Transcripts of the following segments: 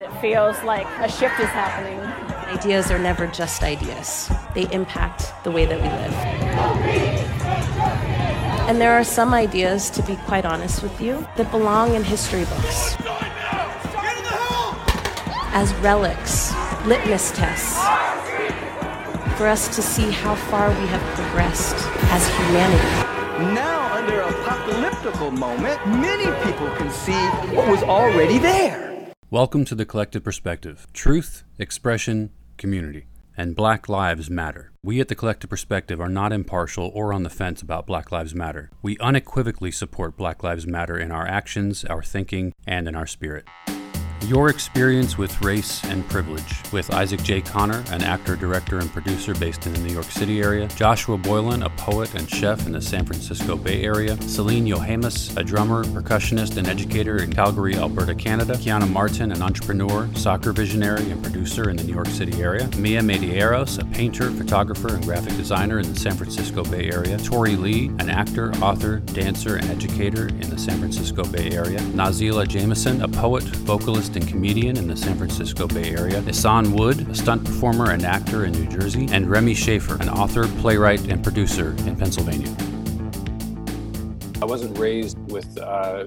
It feels like a shift is happening. Ideas are never just ideas. They impact the way that we live. And there are some ideas, to be quite honest with you, that belong in history books. As relics, litmus tests, for us to see how far we have progressed as humanity. Now, under an apocalyptical moment, many people can see what was already there. Welcome to The Collective Perspective. Truth, expression, community, and Black Lives Matter. We at The Collective Perspective are not impartial or on the fence about Black Lives Matter. We unequivocally support Black Lives Matter in our actions, our thinking, and in our spirit. Your Experience with Race and Privilege with Isaac J. Connor, an actor, director, and producer based in the New York City area, Joshua Boylan, a poet and chef in the San Francisco Bay Area, Celine Yohamis, a drummer, percussionist, and educator in Calgary, Alberta, Canada, Kiana Martin, an entrepreneur, soccer visionary, and producer in the New York City area, Mia Medeiros, a painter, photographer, and graphic designer in the San Francisco Bay Area, Tori Lee, an actor, author, dancer, and educator in the San Francisco Bay Area, Nazila Jameson, a poet, vocalist, and comedian in the San Francisco Bay Area, Hassan Wood, a stunt performer and actor in New Jersey, and Remy Schaefer, an author, playwright, and producer in Pennsylvania. I wasn't raised with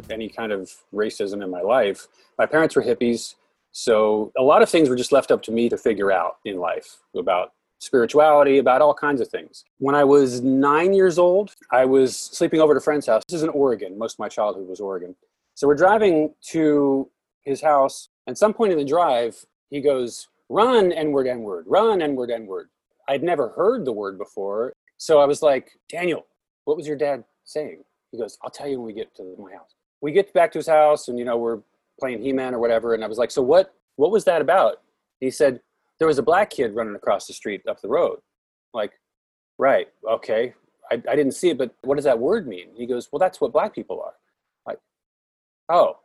any kind of racism in my life. My parents were hippies, so a lot of things were just left up to me to figure out in life about spirituality, about all kinds of things. When I was 9 years old, I was sleeping over at a friend's house. This is in Oregon. Most of my childhood was Oregon. So we're driving to his house, and some point in the drive, he goes, "Run, N-word, N-word, run, N-word, N-word." I'd never heard the word before, so I was like, "Daniel, what was your dad saying?" He goes, "I'll tell you when we get to my house." We get back to his house, and we're playing He-Man or whatever, and I was like, "So what was that about?" He said, "There was a black kid running across the street up the road." I'm like, "Right, okay, I didn't see it, but what does that word mean?" He goes, "Well, that's what black people are." I'm like, "Oh,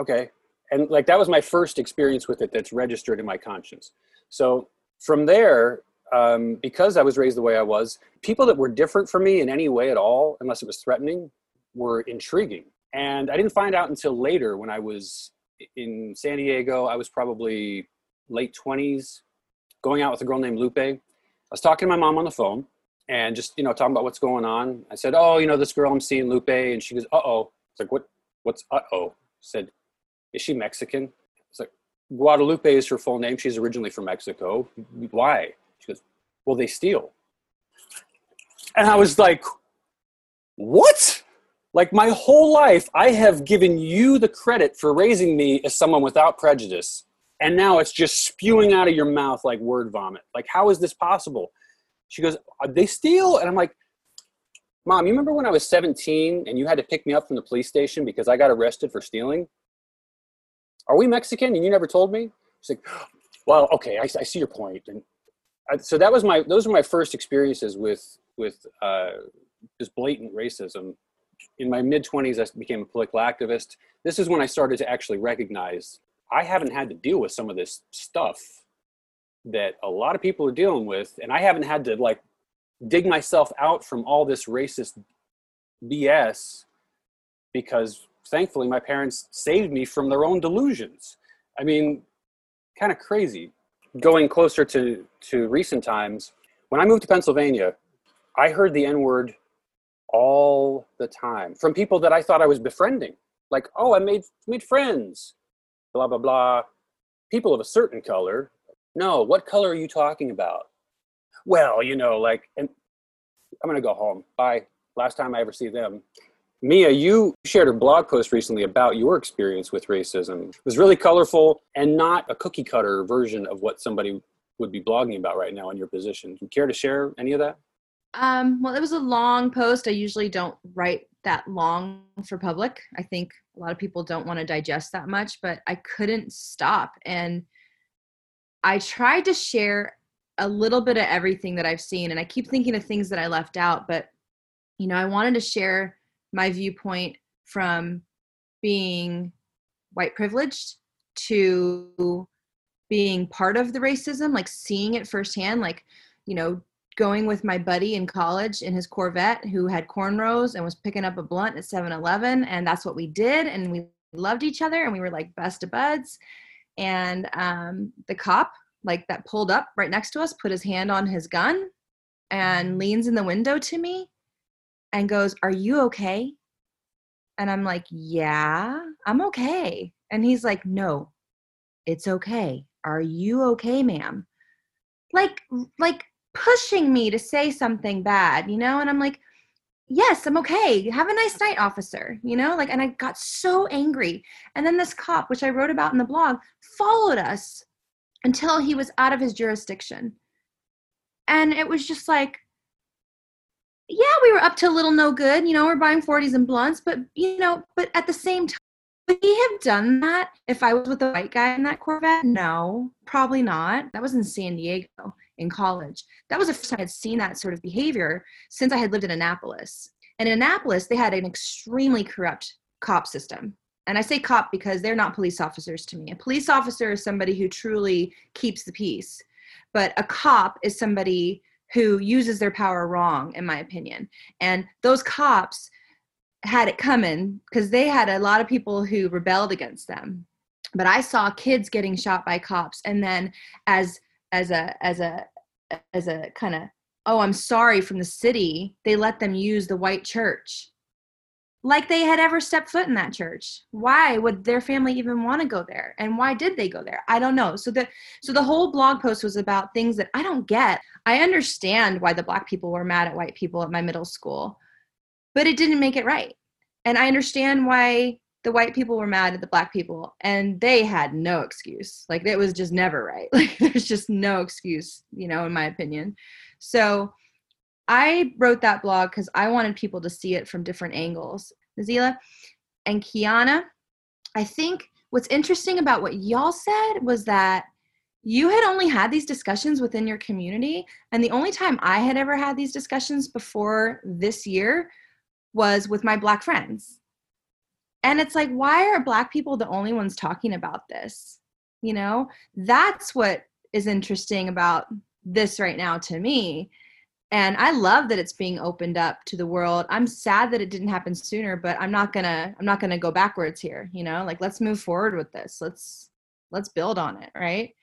okay." And that was my first experience with it that's registered in my conscience. So from there, because I was raised the way I was, people that were different from me in any way at all, unless it was threatening, were intriguing. And I didn't find out until later when I was in San Diego. I was probably late 20s, going out with a girl named Lupe. I was talking to my mom on the phone and just, talking about what's going on. I said, "Oh, this girl I'm seeing, Lupe." And she goes, "Uh-oh." It's like, "What's uh-oh?" I said, "Is she Mexican?" It's like, "Guadalupe is her full name. She's originally from Mexico. Why?" She goes, "Well, they steal." And I was like, "What?" My whole life, I have given you the credit for raising me as someone without prejudice. And now it's just spewing out of your mouth like word vomit. How is this possible? She goes, "They steal." And I'm like, "Mom, you remember when I was 17 and you had to pick me up from the police station because I got arrested for stealing? Are we Mexican? And you never told me." She's like, "Well, okay, I see your point." And so that was those were my first experiences with just blatant racism. In my mid-20s, I became a political activist. This is when I started to actually recognize I haven't had to deal with some of this stuff that a lot of people are dealing with. And I haven't had to dig myself out from all this racist BS because thankfully, my parents saved me from their own delusions. I mean, kind of crazy. Going closer to recent times, when I moved to Pennsylvania, I heard the N-word all the time from people that I thought I was befriending. Like, "Oh, I made friends, blah, blah, blah. People of a certain color." "No, what color are you talking about?" "Well, and I'm going to go home. Bye. Last time I ever see them." Mia, you shared a blog post recently about your experience with racism. It was really colorful and not a cookie cutter version of what somebody would be blogging about right now in your position. Do you care to share any of that? Well, it was a long post. I usually don't write that long for public. I think a lot of people don't want to digest that much, but I couldn't stop. And I tried to share a little bit of everything that I've seen. And I keep thinking of things that I left out, but I wanted to share my viewpoint from being white privileged to being part of the racism, seeing it firsthand, going with my buddy in college in his Corvette who had cornrows and was picking up a blunt at 7-Eleven. And that's what we did. And we loved each other and we were best of buds. And the cop, like, that pulled up right next to us, put his hand on his gun and leans in the window to me and goes, "Are you okay?" And I'm like, "Yeah, I'm okay." And he's like, "No, it's okay. Are you okay, ma'am?" Like pushing me to say something bad, you know? And I'm like, "Yes, I'm okay. Have a nice night, officer," you know? Like, and I got so angry. And then this cop, which I wrote about in the blog, followed us until he was out of his jurisdiction. And it was just like, yeah, we were up to a little no good, you know, we're buying 40s and blunts, but, you know, but at the same time, would he have done that if I was with a white guy in that Corvette? No, probably not. That was in San Diego in college. That was the first time I had seen that sort of behavior since I had lived in Annapolis. And in Annapolis, they had an extremely corrupt cop system. And I say cop because they're not police officers to me. A police officer is somebody who truly keeps the peace. But a cop is somebody who uses their power wrong, in my opinion. And those cops had it coming because they had a lot of people who rebelled against them. But I saw kids getting shot by cops, and then as a kind of, "Oh, I'm sorry," from the city, they let them use the white church. Like they had ever stepped foot in that church. Why would their family even want to go there? And why did they go there? I don't know. So the whole blog post was about things that I don't get. I understand why the black people were mad at white people at my middle school, but it didn't make it right. And I understand why the white people were mad at the black people, and they had no excuse. Like, it was just never right. Like, there's just no excuse, you know, in my opinion. So I wrote that blog because I wanted people to see it from different angles. Nazila and Kiana, I think what's interesting about what y'all said was that you had only had these discussions within your community. And the only time I had ever had these discussions before this year was with my black friends. And it's like, why are black people the only ones talking about this? You know, that's what is interesting about this right now to me. And I love that it's being opened up to the world. I'm sad that it didn't happen sooner, but I'm not gonna go backwards here, you know? Like, let's move forward with this. Let's build on it, right?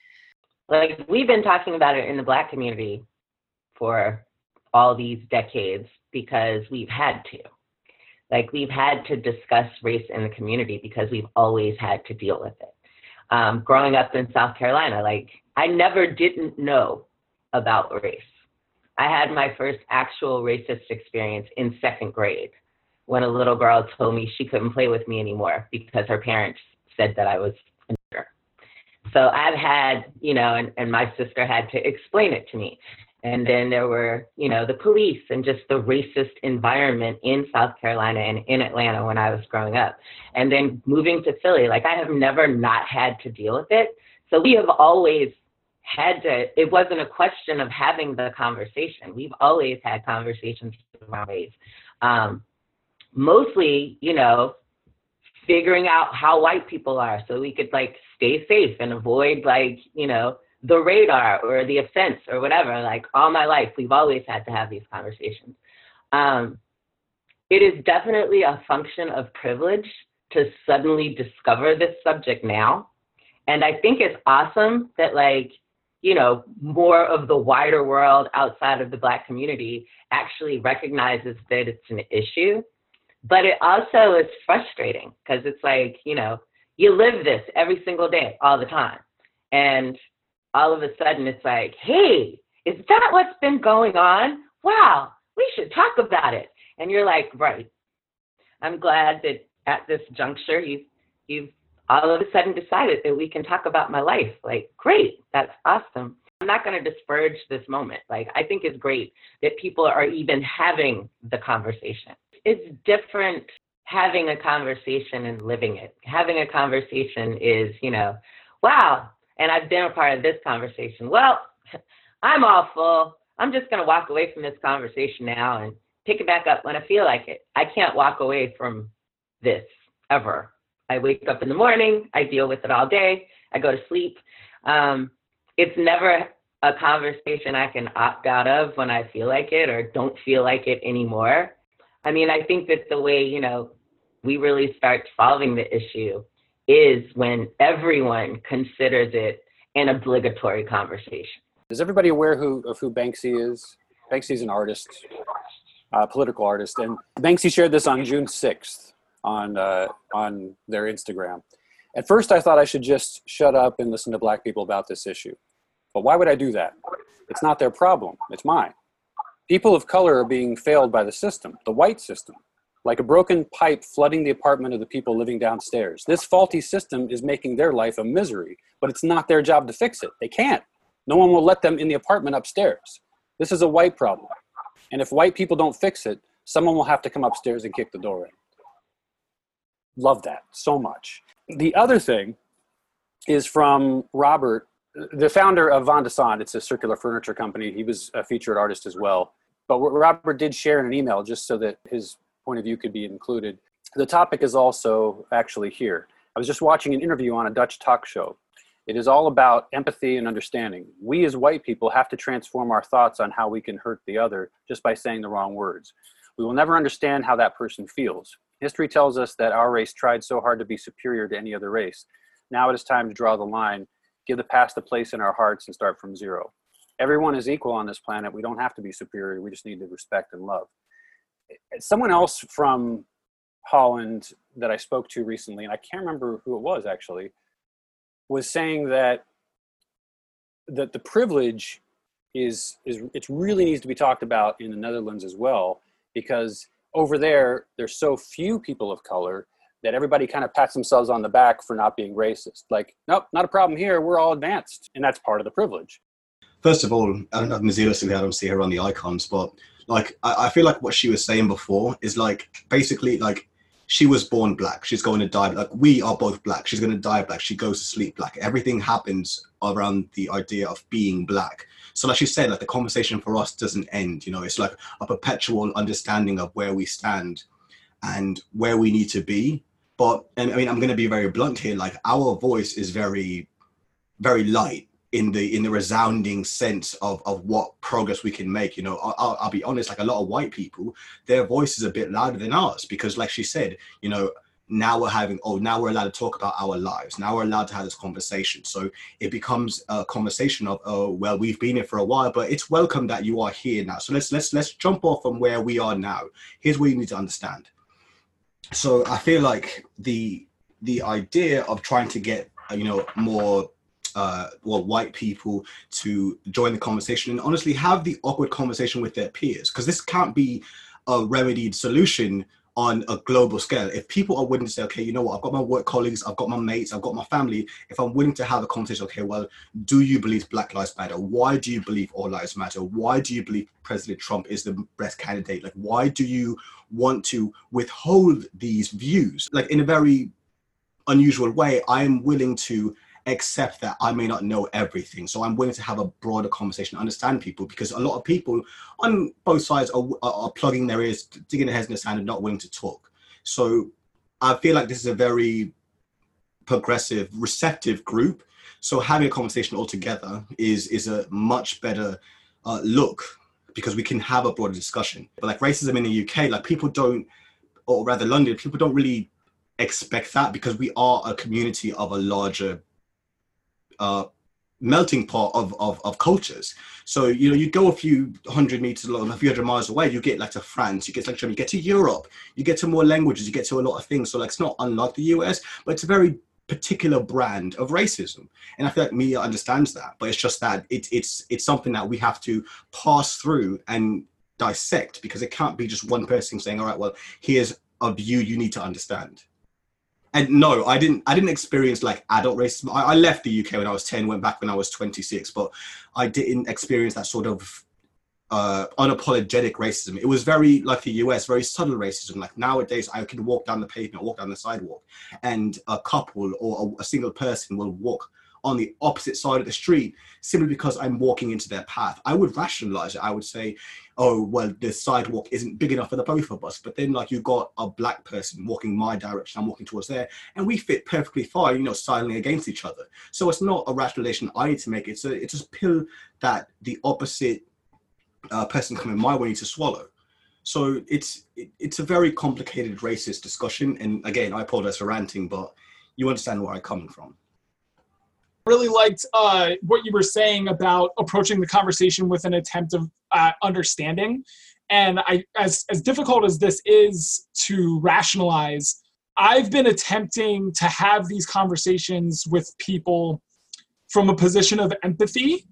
Like, we've been talking about it in the black community for all these decades because we've had to. Like, we've had to discuss race in the community because we've always had to deal with it. Growing up in South Carolina, like, I never didn't know about race. I had my first actual racist experience in second grade when a little girl told me she couldn't play with me anymore because her parents said that I was a nigger. So I've had, you know, and my sister had to explain it to me. And then there were, you know, the police and just the racist environment in South Carolina and in Atlanta when I was growing up. And then moving to Philly, like, I have never not had to deal with it. So we have always had to, it wasn't a question of having the conversation. We've always had conversations around race. Mostly, you know, figuring out how white people are so we could, like, stay safe and avoid, like, you know, the radar or the offense or whatever. Like, all my life, we've always had to have these conversations. It is definitely a function of privilege to suddenly discover this subject now. And I think it's awesome that, like, you know, more of the wider world outside of the black community actually recognizes that it's an issue. But it also is frustrating because it's like, you know, you live this every single day, all the time. And all of a sudden it's like, hey, is that what's been going on? Wow, we should talk about it. And you're like, right. I'm glad that at this juncture you've all of a sudden decided that we can talk about my life. Like, great, that's awesome. I'm not going to disparage this moment. Like, I think it's great that people are even having the conversation. It's different having a conversation and living it. Having a conversation is, you know, wow, and I've been a part of this conversation. Well, I'm all full. I'm just going to walk away from this conversation now and pick it back up when I feel like it. I can't walk away from this ever. I wake up in the morning, I deal with it all day, I go to sleep. It's never a conversation I can opt out of when I feel like it or don't feel like it anymore. I mean, I think that the way, you know, we really start solving the issue is when everyone considers it an obligatory conversation. Is everybody aware of who Banksy is? Banksy is an artist, political artist, and Banksy shared this on June 6th on their Instagram. At first, I thought I should just shut up and listen to Black people about this issue. But why would I do that? It's not their problem. It's mine. People of color are being failed by the system, the white system, like a broken pipe flooding the apartment of the people living downstairs. This faulty system is making their life a misery, but it's not their job to fix it. They can't. No one will let them in the apartment upstairs. This is a white problem. And if white people don't fix it, someone will have to come upstairs and kick the door in. Love that so much. The other thing is from Robert, the founder of Van de Sand. It's a circular furniture company. He was a featured artist as well. But what Robert did share in an email, just so that his point of view could be included. The topic is also actually here. I was just watching an interview on a Dutch talk show. It is all about empathy and understanding. We as white people have to transform our thoughts on how we can hurt the other just by saying the wrong words. We will never understand how that person feels. History tells us that our race tried so hard to be superior to any other race. Now it is time to draw the line, give the past a place in our hearts, and start from zero. Everyone is equal on this planet. We don't have to be superior. We just need to respect and love. Someone else from Holland that I spoke to recently, and I can't remember who it was actually, was saying that the privilege it really needs to be talked about in the Netherlands as well, because over there, there's so few people of color that everybody kind of pats themselves on the back for not being racist. Like, nope, not a problem here. We're all advanced. And that's part of the privilege. First of all, Nazila, simply I don't see her on the icons, but like, I feel like what she was saying before is like, basically like, she was born black. She's going to die. Like, we are both black. She's going to die black. She goes to sleep black. Everything happens around the idea of being black. So like she said, like the conversation for us doesn't end. You know, it's like a perpetual understanding of where we stand and where we need to be. But, and I mean, I'm going to be very blunt here. Like our voice is very, very light in the resounding sense of what progress we can make. You know, I'll be honest, like a lot of white people, their voice is a bit louder than ours because like she said, you know, now we're allowed to talk about our lives. Now we're allowed to have this conversation. So it becomes a conversation of, oh, well, we've been here for a while, but it's welcome that you are here now. So let's jump off from where we are now. Here's what you need to understand. So I feel like the idea of trying to get, you know, more white people to join the conversation and honestly have the awkward conversation with their peers, because this can't be a remedied solution on a global scale. If people are willing to say, okay, you know what, I've got my work colleagues, I've got my mates, I've got my family, if I'm willing to have a conversation, okay, well, do you believe Black Lives Matter? Why do you believe all lives matter? Why do you believe President Trump is the best candidate? Like, why do you want to withhold these views? Like, in a very unusual way, I am willing to accept that I may not know everything. So I'm willing to have a broader conversation, understand people, because a lot of people on both sides are plugging their ears, digging their heads in the sand and not willing to talk. So I feel like this is a very progressive, receptive group. So having a conversation altogether is a much better look, because we can have a broader discussion. But like racism in the UK, like people don't, or rather London, people don't really expect that, because we are a community of a larger melting pot of cultures. So, you know, you go a few hundred meters along, a few hundred miles away, you get like to France, you get to, like, Germany, you get to Europe, you get to more languages, you get to a lot of things. So like, it's not unlike the US, but it's a very particular brand of racism. And I feel like Mia understands that, but it's just that it's something that we have to pass through and dissect, because it can't be just one person saying, all right, well, here's a view you need to understand. And no, I didn't experience like adult racism. I left the UK when I was 10, went back when I was 26, but I didn't experience that sort of unapologetic racism. It was very, like the US, very subtle racism. Like nowadays, I could walk down the pavement, walk down the sidewalk, and a couple or a single person will walk on the opposite side of the street simply because I'm walking into their path. I would rationalize it. I would say, oh, well, the sidewalk isn't big enough for the both of us. But then like you got a black person walking my direction, I'm walking towards there, and we fit perfectly fine, you know, silently against each other. So it's not a rationalization I need to make. It's a pill that the opposite person coming my way needs to swallow. So it's a very complicated racist discussion. And again, I apologize for ranting, but you understand where I'm coming from. I really liked what you were saying about approaching the conversation with an attempt of understanding. And as difficult as this is to rationalize, I've been attempting to have these conversations with people from a position of empathy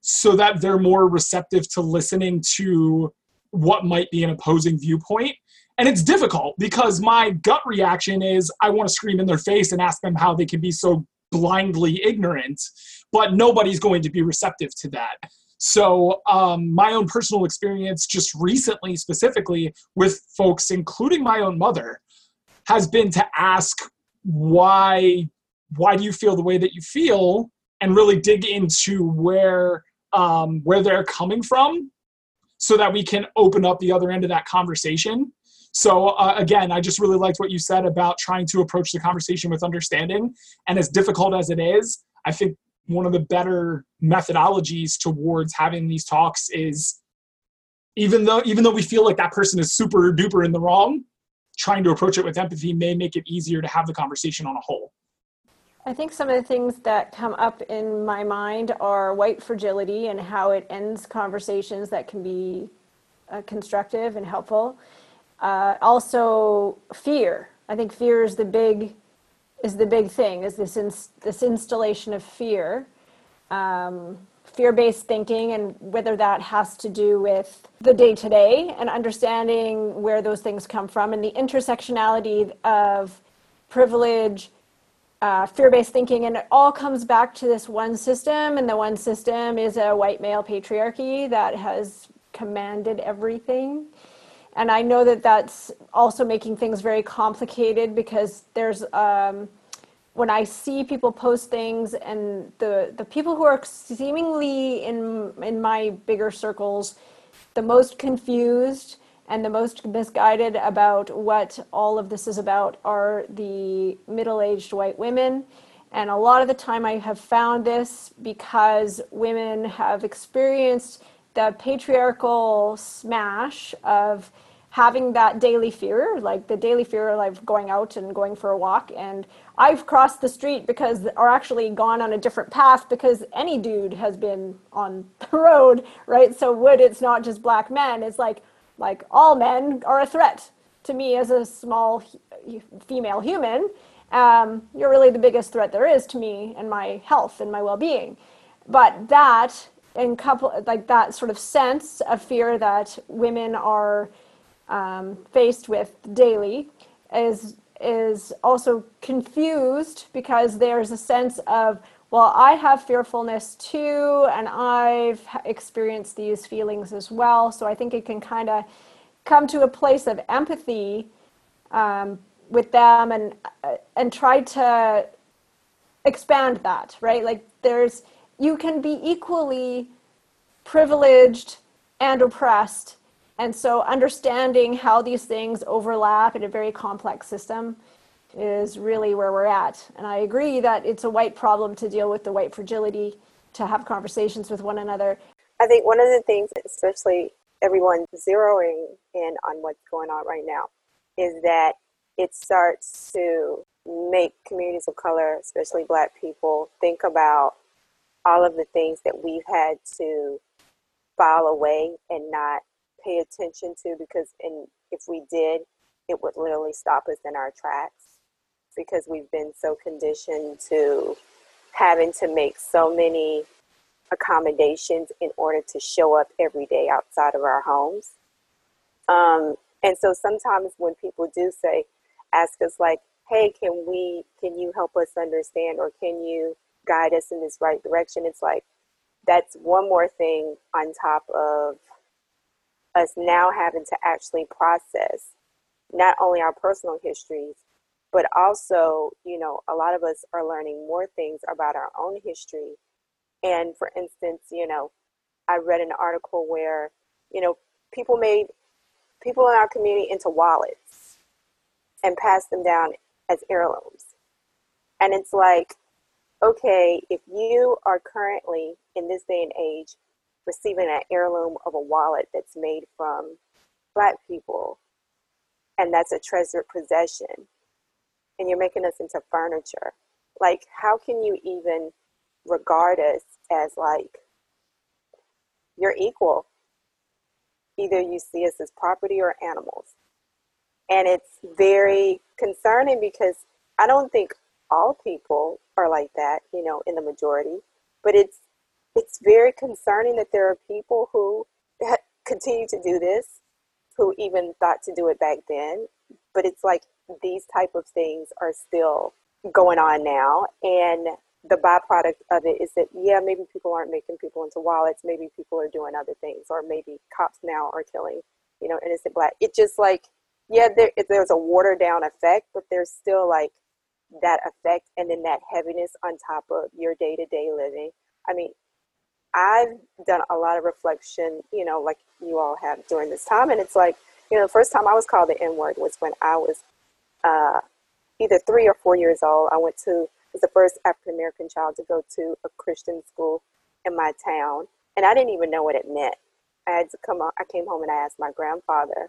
so that they're more receptive to listening to what might be an opposing viewpoint. And it's difficult because my gut reaction is I want to scream in their face and ask them how they can be so blindly ignorant, but nobody's going to be receptive to that. So my own personal experience just recently, specifically with folks, including my own mother, has been to ask why do you feel the way that you feel, and really dig into where they're coming from so that we can open up the other end of that conversation. So again, I just really liked what you said about trying to approach the conversation with understanding. And as difficult as it is, I think one of the better methodologies towards having these talks is, even though we feel like that person is super duper in the wrong, trying to approach it with empathy may make it easier to have the conversation on a whole. I think some of the things that come up in my mind are white fragility and how it ends conversations that can be constructive and helpful. Also fear. I think fear is the big thing, is this installation of fear, fear-based thinking, and whether that has to do with the day-to-day and understanding where those things come from, and the intersectionality of privilege, fear-based thinking, and it all comes back to this one system, and the one system is a white male patriarchy that has commanded everything. And I know that that's also making things very complicated, because there's, when I see people post things, and the people who are seemingly in my bigger circles the most confused and the most misguided about what all of this is about are the middle-aged white women. And a lot of the time I have found this because women have experienced the patriarchal smash of having that daily fear, like the daily fear of going out and going for a walk. And I've crossed the street because, or actually gone on a different path because any dude has been on the road, right? So it's not just black men, it's like all men are a threat to me as a small female human. You're really the biggest threat there is to me and my health and my well-being. But that, and couple like that sort of sense of fear that women are faced with daily, is also confused, because there's a sense of, well, I have fearfulness too, and I've experienced these feelings as well. So I think it can kind of come to a place of empathy with them, and try to expand that, right? Like you can be equally privileged and oppressed. And so understanding how these things overlap in a very complex system is really where we're at. And I agree that it's a white problem to deal with the white fragility, to have conversations with one another. I think one of the things, especially everyone zeroing in on what's going on right now, is that it starts to make communities of color, especially black people, think about all of the things that we've had to file away and not pay attention to, because if we did, it would literally stop us in our tracks, because we've been so conditioned to having to make so many accommodations in order to show up every day outside of our homes. And so sometimes when people do ask us like, hey, can you help us understand, or can you guide us in this right direction? It's like, that's one more thing on top of us now having to actually process not only our personal histories, but also, a lot of us are learning more things about our own history. And for instance, I read an article where, people made people in our community into wallets and passed them down as heirlooms. And it's like, okay, if you are currently in this day and age receiving an heirloom of a wallet that's made from black people, and that's a treasured possession, and you're making us into furniture. Like, how can you even regard us as like you're equal? Either you see us as property or animals. And it's very concerning because I don't think all people are like that, you know, in the majority, but it's very concerning that there are people who continue to do this, who even thought to do it back then, but it's like these type of things are still going on now. And the byproduct of it is that, yeah, maybe people aren't making people into wallets. Maybe people are doing other things, or maybe cops now are killing, you know, innocent Black. It's just like, yeah, there's a watered down effect, but there's still like that effect. And then that heaviness on top of your day-to-day living. I mean, I've done a lot of reflection, you know, like you all have during this time. And it's like, you know, the first time I was called the N-word was when I was either 3 or 4 years old. I went to, was the first African-American child to go to a Christian school in my town. And I didn't even know what it meant. I had to come out, I came home and I asked my grandfather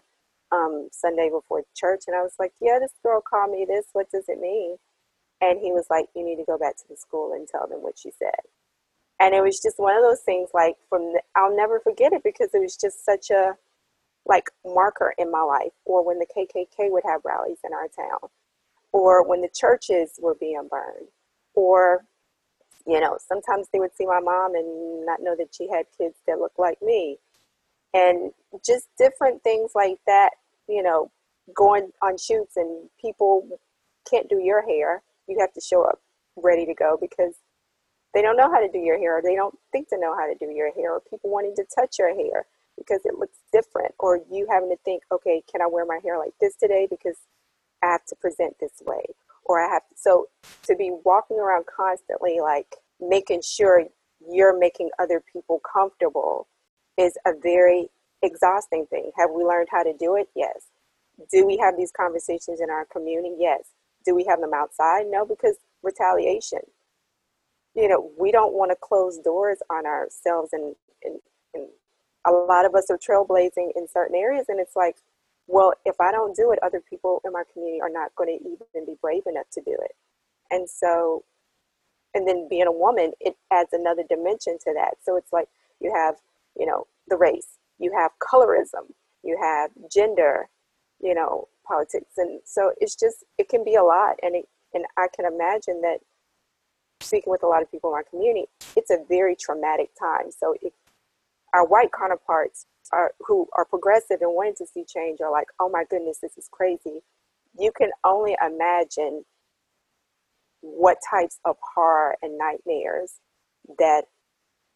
Sunday before church. And I was like, yeah, this girl called me this. What does it mean? And he was like, you need to go back to the school and tell them what she said. And it was just one of those things, like, I'll never forget it because it was just such a, like, marker in my life. Or when the KKK would have rallies in our town. Or when the churches were being burned. Or, you know, sometimes they would see my mom and not know that she had kids that looked like me. And just different things like that, you know, going on shoots and people can't do your hair. You have to show up ready to go because they don't know how to do your hair, or they don't think to know how to do your hair, or people wanting to touch your hair because it looks different, or you having to think, okay, can I wear my hair like this today because I have to present this way, or I have to, so to be walking around constantly, like making sure you're making other people comfortable is a very exhausting thing. Have we learned how to do it? Yes. Do we have these conversations in our community? Yes. Do we have them outside? No, because retaliation. You know, we don't want to close doors on ourselves, and a lot of us are trailblazing in certain areas, and it's like, well, if I don't do it, other people in my community are not going to even be brave enough to do it. And so, and then being a woman, it adds another dimension to that. So it's like you have, you know, the race, you have colorism, you have gender, you know, politics. And so it's just, it can be a lot. And I can imagine that, speaking with a lot of people in our community, it's a very traumatic time. So if our white counterparts are, who are progressive and wanting to see change, are like, oh my goodness, this is crazy. You can only imagine what types of horror and nightmares that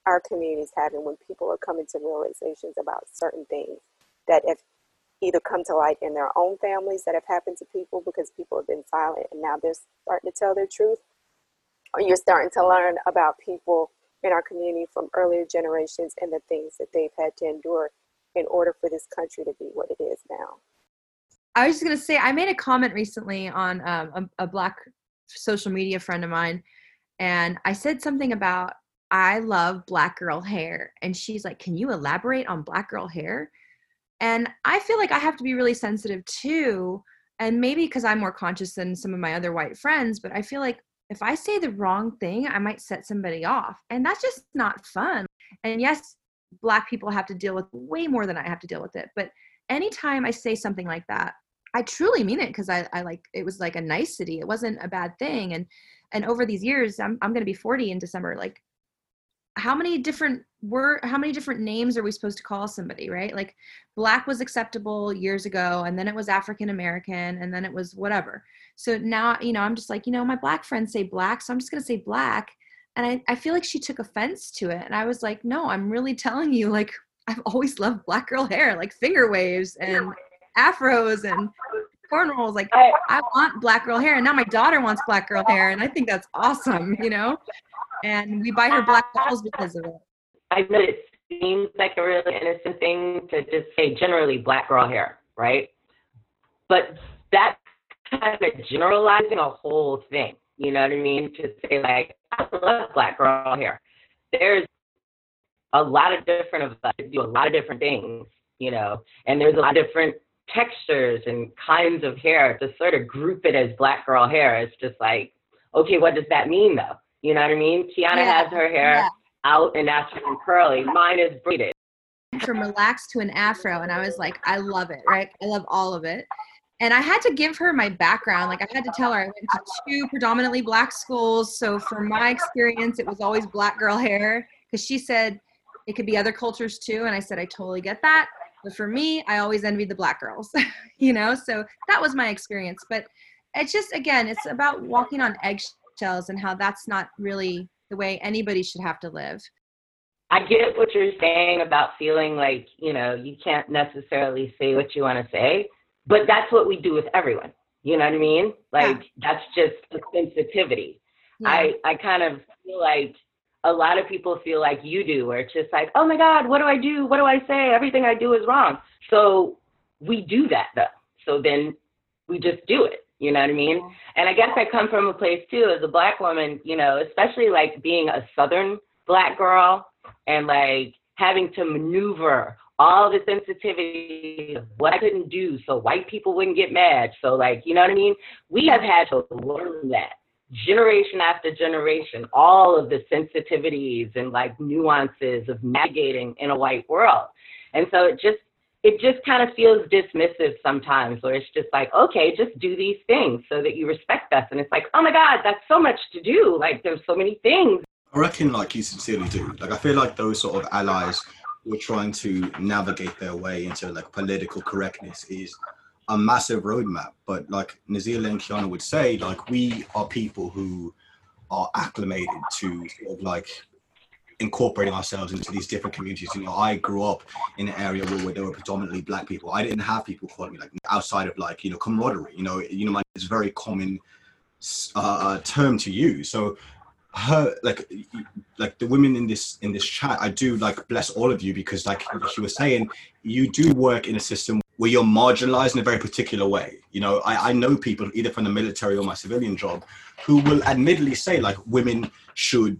our community is having when people are coming to realizations about certain things that have either come to light in their own families that have happened to people because people have been silent and now they're starting to tell their truth. Or you're starting to learn about people in our community from earlier generations and the things that they've had to endure in order for this country to be what it is now. I was just going to say, I made a comment recently on a Black social media friend of mine. And I said something about, I love Black girl hair. And she's like, can you elaborate on Black girl hair? And I feel like I have to be really sensitive too. And maybe because I'm more conscious than some of my other white friends, but I feel like if I say the wrong thing, I might set somebody off. And that's just not fun. And yes, Black people have to deal with way more than I have to deal with it. But anytime I say something like that, I truly mean it because I like, it was like a nicety. It wasn't a bad thing. And over these years, I'm going to be 40 in December. Like, how many different names are we supposed to call somebody, right? Like, Black was acceptable years ago, and then it was African American, and then it was whatever. So now, you know, I'm just like, you know, my Black friends say Black, so I'm just going to say Black. And I feel like she took offense to it. And I was like, no, I'm really telling you, like, I've always loved Black girl hair, like finger waves and afros and cornrows. Like, I want Black girl hair. And now my daughter wants Black girl hair. And I think that's awesome, you know? And we buy her Black dolls because of it. I know it seems like a really innocent thing to just say generally Black girl hair, right? But that kind of generalizing a whole thing, you know what I mean? To say like, I love Black girl hair. There's a lot of different of us that do a lot of different things, you know, and there's a lot of different textures and kinds of hair to sort of group it as black girl hair. It's just like, okay, what does that mean though? You know what I mean? Kiana has her hair out and natural and curly. Mine is braided. From relaxed to an afro, and I was like, I love it, right? I love all of it. And I had to give her my background. Like I had to tell her I went to two predominantly black schools. So from my experience, it was always black girl hair, because she said it could be other cultures too. And I said, I totally get that. But for me, I always envied the black girls, you know? So that was my experience. But it's just, again, it's about walking on eggshells and how that's not really the way anybody should have to live. I get what you're saying about feeling like, you know, you can't necessarily say what you want to say. But that's what we do with everyone. You know what I mean? Like, that's just a sensitivity. Yeah. I kind of feel like a lot of people feel like you do, where it's just like, oh my God, what do I do? What do I say? Everything I do is wrong. So we do that though. So then we just do it. You know what I mean? And I guess I come from a place too, as a black woman, you know, especially like being a Southern black girl and like having to maneuver all the sensitivity of what I couldn't do so white people wouldn't get mad. So like, you know what I mean? We have had to learn that generation after generation, all of the sensitivities and like nuances of navigating in a white world. And so it just kind of feels dismissive sometimes, where it's just like, okay, just do these things so that you respect us. And it's like, oh my God, that's so much to do. Like there's so many things. I reckon like you sincerely do. Like I feel like those sort of allies who are trying to navigate their way into like political correctness is a massive roadmap. But like Nazila and Kiana would say, like we are people who are acclimated to sort of like incorporating ourselves into these different communities. You know, I grew up in an area where there were predominantly black people. I didn't have people calling me like outside of like, you know, camaraderie, you know, it's a very common term to use. So her like the women in this chat, I do like bless all of you, because like she was saying, you do work in a system where you're marginalized in a very particular way. You know, I know people either from the military or my civilian job who will admittedly say like women should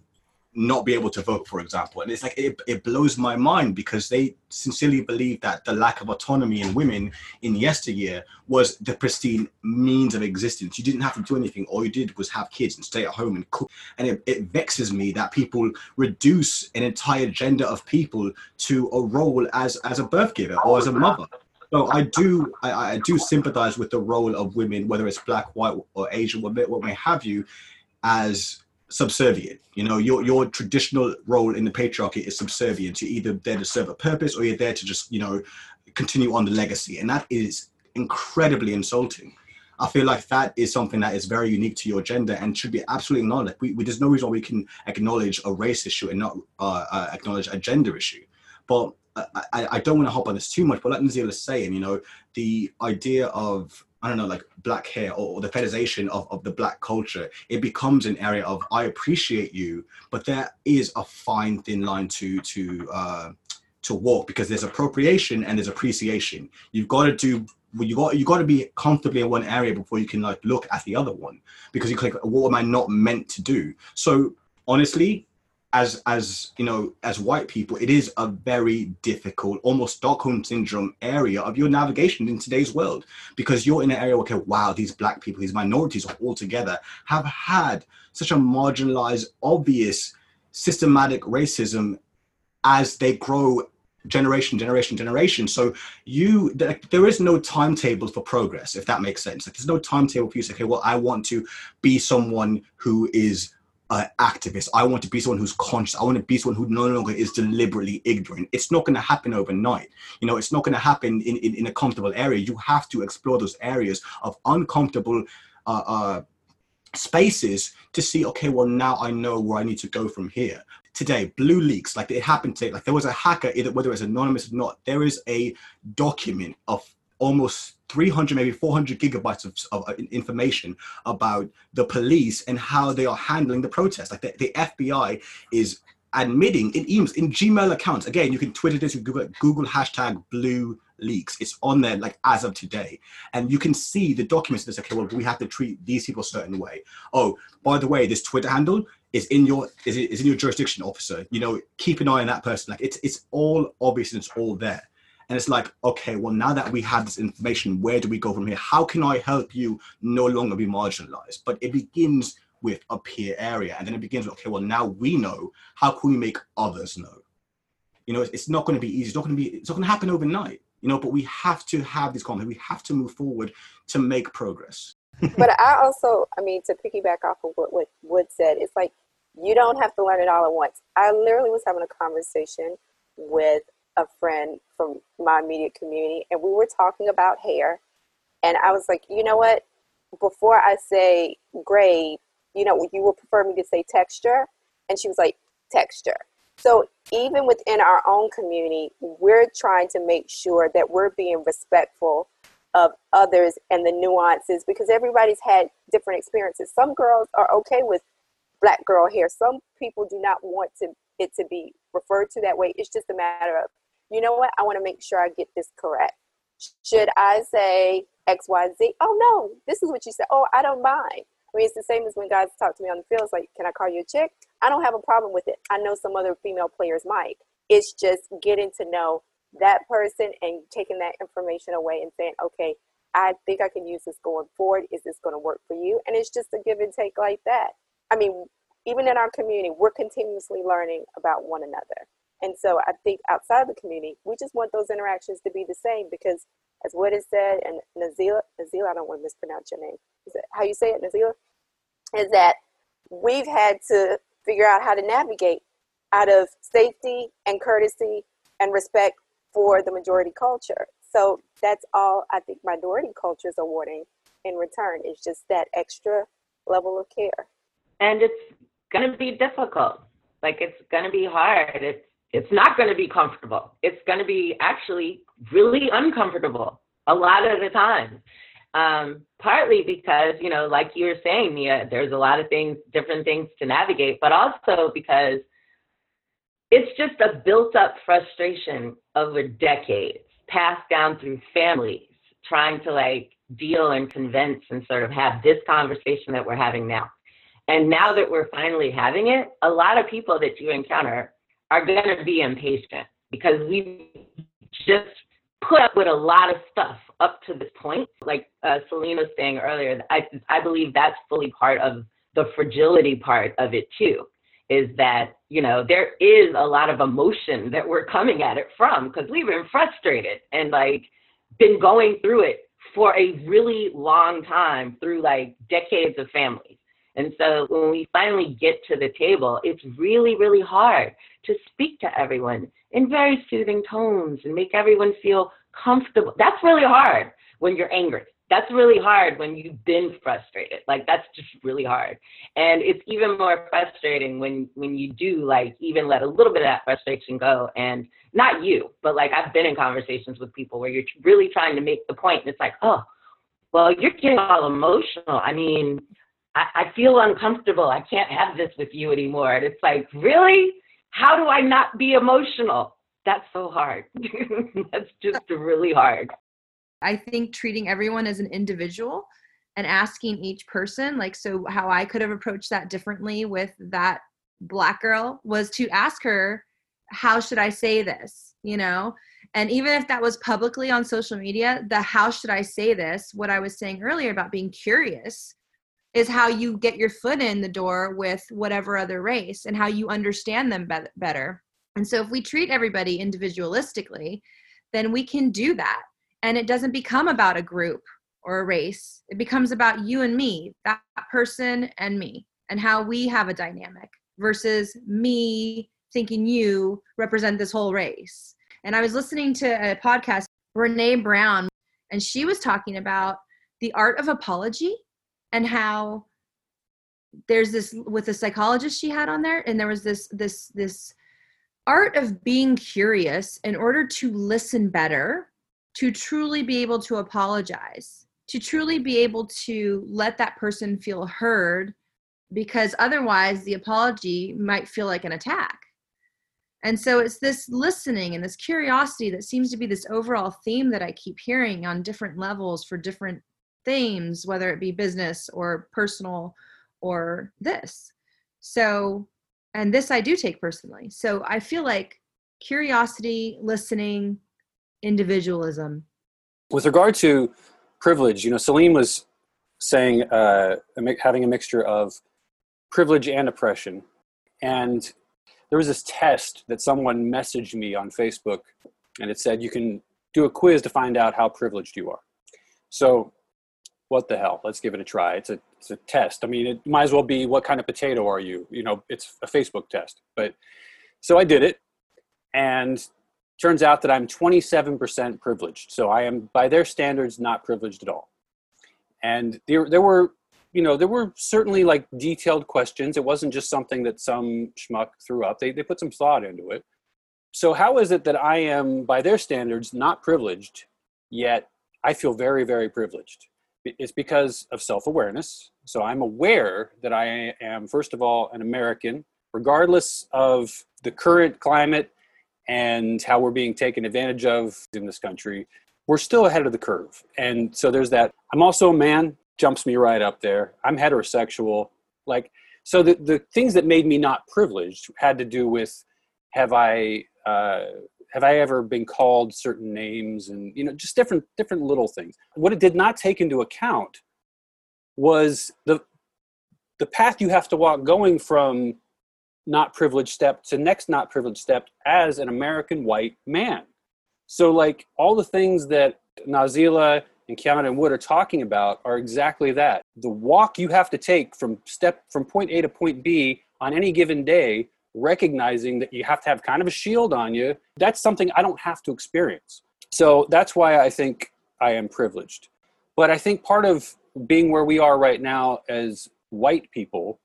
not be able to vote, for example. And it's like, it blows my mind, because they sincerely believe that the lack of autonomy in women in yesteryear was the pristine means of existence. You didn't have to do anything. All you did was have kids and stay at home and cook. And it vexes me that people reduce an entire gender of people to a role as a birth giver or as a mother. So I do sympathize with the role of women, whether it's black, white, or Asian, what may have you, as subservient. You know, your traditional role in the patriarchy is subservient. You're either there to serve a purpose, or you're there to just, you know, continue on the legacy. And that is incredibly insulting. I feel like that is something that is very unique to your gender and should be absolutely acknowledged. There's no reason why we can acknowledge a race issue and not acknowledge a gender issue. But I don't want to hop on this too much, but like Nazila is saying, you know, the idea of, I don't know, like black hair or the fetishization of the black culture, it becomes an area of, I appreciate you, but there is a fine thin line to walk, because there's appropriation and there's appreciation. You've got to do, you got to be comfortably in one area before you can like look at the other one, because you're like, what am I not meant to do? So honestly, as you know, as white people, it is a very difficult, almost Stockholm syndrome area of your navigation in today's world, because you're in an area where, okay, wow, these black people, these minorities are all together, have had such a marginalized, obvious, systematic racism as they grow generation. So there is no timetable for progress, if that makes sense. Like, there's no timetable for you to say, okay, well, I want to be someone who is activist. I want to be someone who's conscious. I want to be someone who no longer is deliberately ignorant. It's not going to happen overnight. You know, it's not going to happen in a comfortable area. You have to explore those areas of uncomfortable spaces to see, okay, well, now I know where I need to go from here. Today, BlueLeaks, like it happened today, like there was a hacker, whether it's anonymous or not, there is a document of almost 300, maybe 400 gigabytes of information about the police and how they are handling the protests. Like the FBI is admitting in emails, in Gmail accounts. Again, you can Twitter this, you Google hashtag BlueLeaks. It's on there like as of today. And you can see the documents that's okay, well, we have to treat these people a certain way. Oh, by the way, this Twitter handle is in your jurisdiction, officer. You know, keep an eye on that person. Like it's all obvious and it's all there. And it's like, okay, well, now that we have this information, where do we go from here? How can I help you no longer be marginalized? But it begins with a peer area. And then it begins with, okay, well, now we know, how can we make others know? You know, it's not going to be easy. It's not going to happen overnight, you know, but we have to have these conversations. We have to move forward to make progress. But I also, I mean, to piggyback off of what Wood said, it's like, you don't have to learn it all at once. I literally was having a conversation with a friend from my immediate community, and we were talking about hair. And I was like, you know what, before I say grade, you know, you would prefer me to say texture? And she was like, texture. So even within our own community, we're trying to make sure that we're being respectful of others and the nuances, because everybody's had different experiences. Some girls are okay with black girl hair. Some people do not want it to be referred to that way. It's just a matter of, you know what, I want to make sure I get this correct. Should I say X, Y, Z? Oh, no, this is what you said. Oh, I don't mind. I mean, it's the same as when guys talk to me on the field. It's like, can I call you a chick? I don't have a problem with it. I know some other female players might. It's just getting to know that person and taking that information away and saying, okay, I think I can use this going forward. Is this going to work for you? And it's just a give and take like that. I mean, even in our community, we're continuously learning about one another. And so I think outside the community, we just want those interactions to be the same, because as Wood has said, and Nazila, I don't want to mispronounce your name. Is that how you say it, Nazila? Is that we've had to figure out how to navigate out of safety and courtesy and respect for the majority culture. So that's all I think minority cultures are wanting in return. It's just that extra level of care. And it's going to be difficult. Like, it's going to be hard. It's not going to be comfortable. It's going to be actually really uncomfortable a lot of the time. Partly because, you know, like you were saying, Mia, there's a lot of things, different things to navigate, but also because it's just a built up frustration over decades, passed down through families, trying to like deal and convince and sort of have this conversation that we're having now. And now that we're finally having it, a lot of people that you encounter are going to be impatient, because we just put up with a lot of stuff up to this point. Like Celine was saying earlier, I believe that's fully part of the fragility part of it too, is that, you know, there is a lot of emotion that we're coming at it from, because we've been frustrated and like been going through it for a really long time, through like decades of families. And so when we finally get to the table, it's really, really hard to speak to everyone in very soothing tones and make everyone feel comfortable. That's really hard when you're angry. That's really hard when you've been frustrated. Like, that's just really hard. And it's even more frustrating when you do, like, even let a little bit of that frustration go. And not you, but, like, I've been in conversations with people where you're really trying to make the point, and it's like, oh, well, you're getting all emotional. I mean, I feel uncomfortable. I can't have this with you anymore. And it's like, really? How do I not be emotional? That's so hard. That's just really hard. I think treating everyone as an individual and asking each person, like, so how I could have approached that differently with that black girl was to ask her, how should I say this? You know? And even if that was publicly on social media, the how should I say this, what I was saying earlier about being curious, is how you get your foot in the door with whatever other race and how you understand them better. And so if we treat everybody individualistically, then we can do that. And it doesn't become about a group or a race. It becomes about you and me, that person and me, and how we have a dynamic versus me thinking you represent this whole race. And I was listening to a podcast, Brené Brown, and she was talking about the art of apology. And how there's this, with a psychologist she had on there, and there was this art of being curious in order to listen better, to truly be able to apologize, to truly be able to let that person feel heard, because otherwise the apology might feel like an attack. And so it's this listening and this curiosity that seems to be this overall theme that I keep hearing on different levels for different themes, whether it be business or personal or this. So, and this I do take personally. So I feel like curiosity, listening, individualism. With regard to privilege, you know, Celine was saying having a mixture of privilege and oppression. And there was this test that someone messaged me on Facebook, and it said, you can do a quiz to find out how privileged you are. So what the hell? Let's give it a try. It's a test. I mean, it might as well be, what kind of potato are you? You know, it's a Facebook test. But so I did it, and turns out that I'm 27% privileged. So I am, by their standards, not privileged at all. And there were certainly like detailed questions. It wasn't just something that some schmuck threw up. They put some thought into it. So how is it that I am, by their standards, not privileged, yet I feel very, very privileged? It's because of self-awareness. So I'm aware that I am, first of all, an American, regardless of the current climate and how we're being taken advantage of in this country. We're still ahead of the curve. And so there's that. I'm also a man, jumps me right up there. I'm heterosexual. Like, so the things that made me not privileged had to do with, have I ever been called certain names, and, you know, just different little things. What it did not take into account was the path you have to walk going from not privileged step to next not privileged step as an American white man. So like all the things that Nazila and Kiana and Wood are talking about are exactly that. The walk you have to take from point A to point B on any given day, recognizing that you have to have kind of a shield on you. That's something I don't have to experience. So that's why I think I am privileged. But I think part of being where we are right now as white people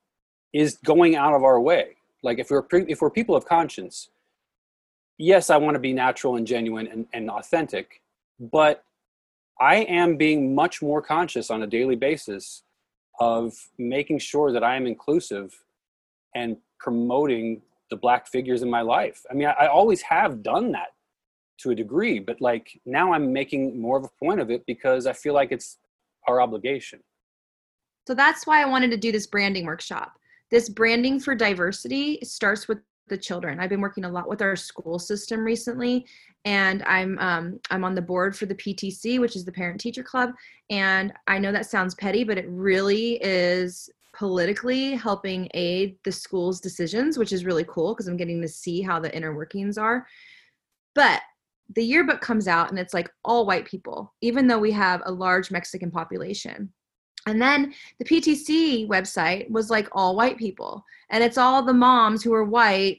is going out of our way. Like if we're people of conscience, yes, I want to be natural and genuine and authentic, but I am being much more conscious on a daily basis of making sure that I am inclusive and promoting the Black figures in my life. I mean, I always have done that to a degree, but like now I'm making more of a point of it because I feel like it's our obligation. So that's why I wanted to do this branding workshop. This branding for diversity starts with the children. I've been working a lot with our school system recently, and I'm on the board for the PTC, which is the Parent Teacher Club. And I know that sounds petty, but it really is politically helping aid the school's decisions, which is really cool because I'm getting to see how the inner workings are. But the yearbook comes out and it's like all white people, even though we have a large Mexican population. And then the PTC website was like all white people. And it's all the moms who are white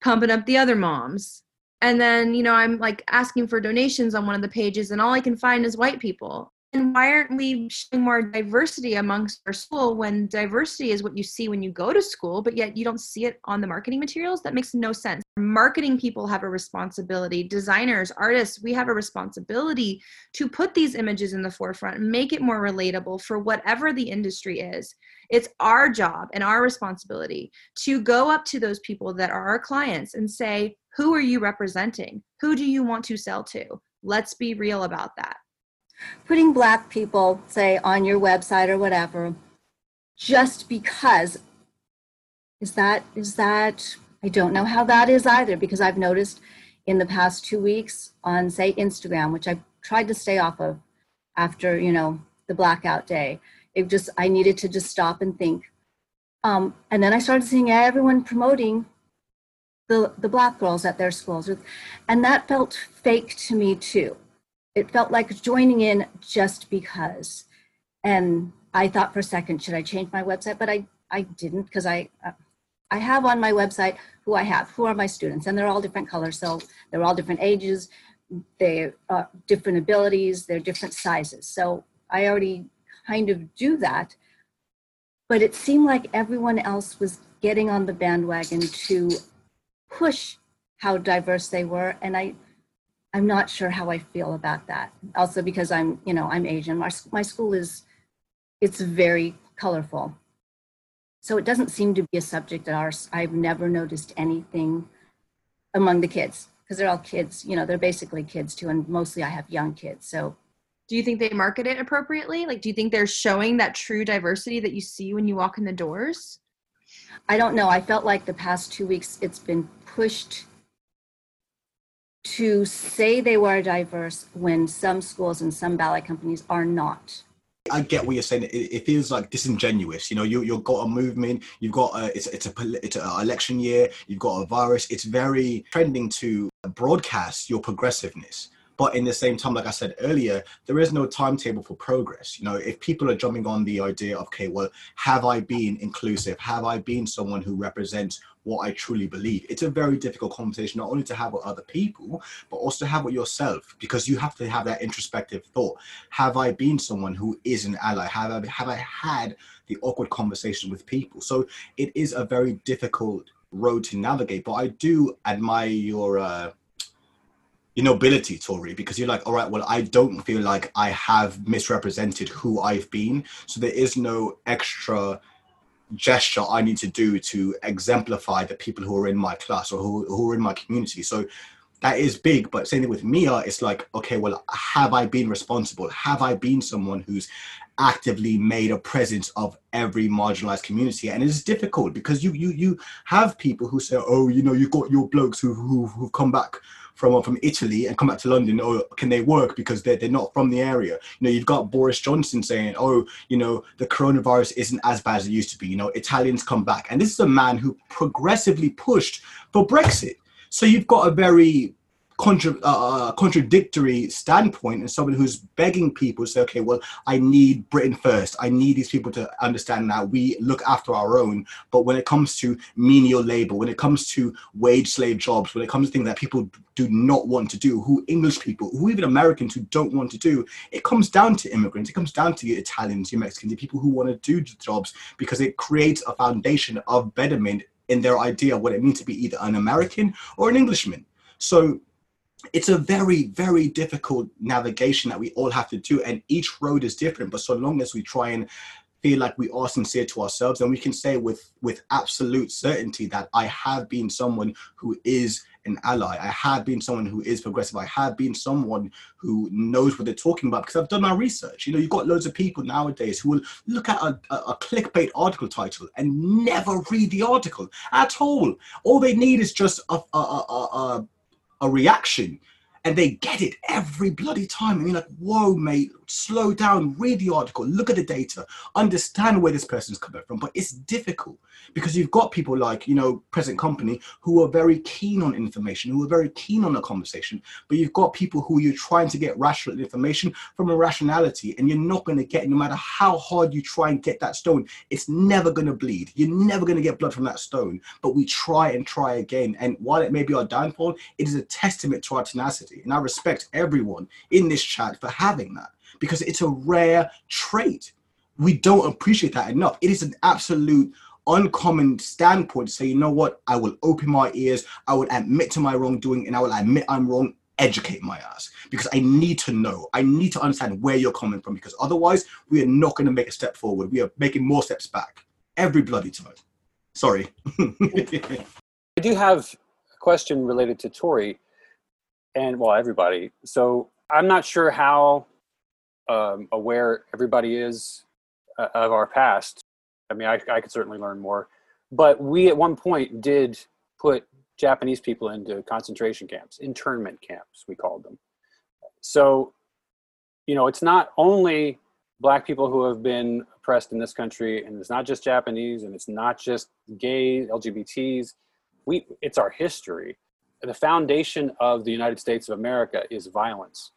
pumping up the other moms. And then, you know, I'm like asking for donations on one of the pages and all I can find is white people. And why aren't we showing more diversity amongst our school when diversity is what you see when you go to school, but yet you don't see it on the marketing materials? That makes no sense. Marketing people have a responsibility. Designers, artists, we have a responsibility to put these images in the forefront, make it more relatable for whatever the industry is. It's our job and our responsibility to go up to those people that are our clients and say, who are you representing? Who do you want to sell to? Let's be real about that. Putting Black people, say, on your website or whatever, just because, is that, I don't know how that is either, because I've noticed in the past 2 weeks on, say, Instagram, which I tried to stay off of after, you know, the blackout day, it just, I needed to just stop and think. And then I started seeing everyone promoting the Black girls at their schools. And that felt fake to me too. It felt like joining in just because. And I thought for a second, should I change my website? But I didn't, because I have on my website who are my students, and they're all different colors. So they're all different ages, they are different abilities, they're different sizes. So I already kind of do that, but it seemed like everyone else was getting on the bandwagon to push how diverse they were. And I'm not sure how I feel about that. Also because I'm Asian. My school it's very colorful. So it doesn't seem to be a subject at ours. I've never noticed anything among the kids because they're all kids, you know, they're basically kids too. And mostly I have young kids. So do you think they market it appropriately? Like, do you think they're showing that true diversity that you see when you walk in the doors? I don't know. I felt like the past 2 weeks it's been pushed to say they were diverse when some schools and some ballet companies are not. I get what you're saying. It feels like disingenuous. You know, you've got a movement. You've got it's an election year. You've got a virus. It's very trending to broadcast your progressiveness. But in the same time, like I said earlier, there is no timetable for progress. You know, if people are jumping on the idea of, okay, well, have I been inclusive? Have I been someone who represents what I truly believe? It's a very difficult conversation, not only to have with other people, but also to have with yourself, because you have to have that introspective thought. Have I been someone who is an ally? Have I had the awkward conversation with people? So it is a very difficult road to navigate, but I do admire your nobility, Tori, because you're like, all right, well, I don't feel like I have misrepresented who I've been. So there is no extra gesture I need to do to exemplify the people who are in my class or who are in my community. So that is big. But same thing with Mia, it's like, okay, well, have I been responsible? Have I been someone who's actively made a presence of every marginalized community? And it's difficult because you have people who say, oh, you know, you got your blokes who've come back from Italy and come back to London, or can they work because they're not from the area? You know, you've got Boris Johnson saying, oh, you know, the coronavirus isn't as bad as it used to be. You know, Italians come back. And this is a man who progressively pushed for Brexit. So you've got a very contradictory standpoint, and someone who's begging people to say, okay, well, I need Britain first. I need these people to understand that we look after our own. But when it comes to menial labor, when it comes to wage slave jobs, when it comes to things that people do not want to do, who English people, who even Americans who don't want to do, it comes down to immigrants. It comes down to your Italians, your Mexicans, your people who want to do jobs, because it creates a foundation of betterment in their idea of what it means to be either an American or an Englishman. So it's a very, very difficult navigation that we all have to do, and each road is different. But so long as we try and feel like we are sincere to ourselves, then we can say with absolute certainty that I have been someone who is an ally. I have been someone who is progressive. I have been someone who knows what they're talking about because I've done my research. You know, you've got loads of people nowadays who will look at a clickbait article title and never read the article at all. All they need is just a reaction, and they get it every bloody time. And you're like, whoa, mate, slow down, read the article, look at the data, understand where this person's coming from. But it's difficult because you've got people like, you know, present company who are very keen on information, who are very keen on a conversation, but you've got people who you're trying to get rational information from irrationality, and you're not going to get it no matter how hard you try and get that stone. It's never going to bleed. You're never going to get blood from that stone, but we try and try again. And while it may be our downfall, it is a testament to our tenacity. And I respect everyone in this chat for having that, because it's a rare trait. We don't appreciate that enough. It is an absolute uncommon standpoint to say, you know what, I will open my ears, I will admit to my wrongdoing, and I will admit I'm wrong, educate my ass, because I need to know, I need to understand where you're coming from, because otherwise we are not going to make a step forward. We are making more steps back every bloody time. Sorry. I do have a question related to Tori and, well, everybody. So I'm not sure how aware everybody is of our past. I mean, I could certainly learn more, but we at one point did put Japanese people into concentration camps, internment camps, we called them. So, you know, it's not only Black people who have been oppressed in this country, and it's not just Japanese, and it's not just gay, LGBTs. It's our history. The foundation of the United States of America is violence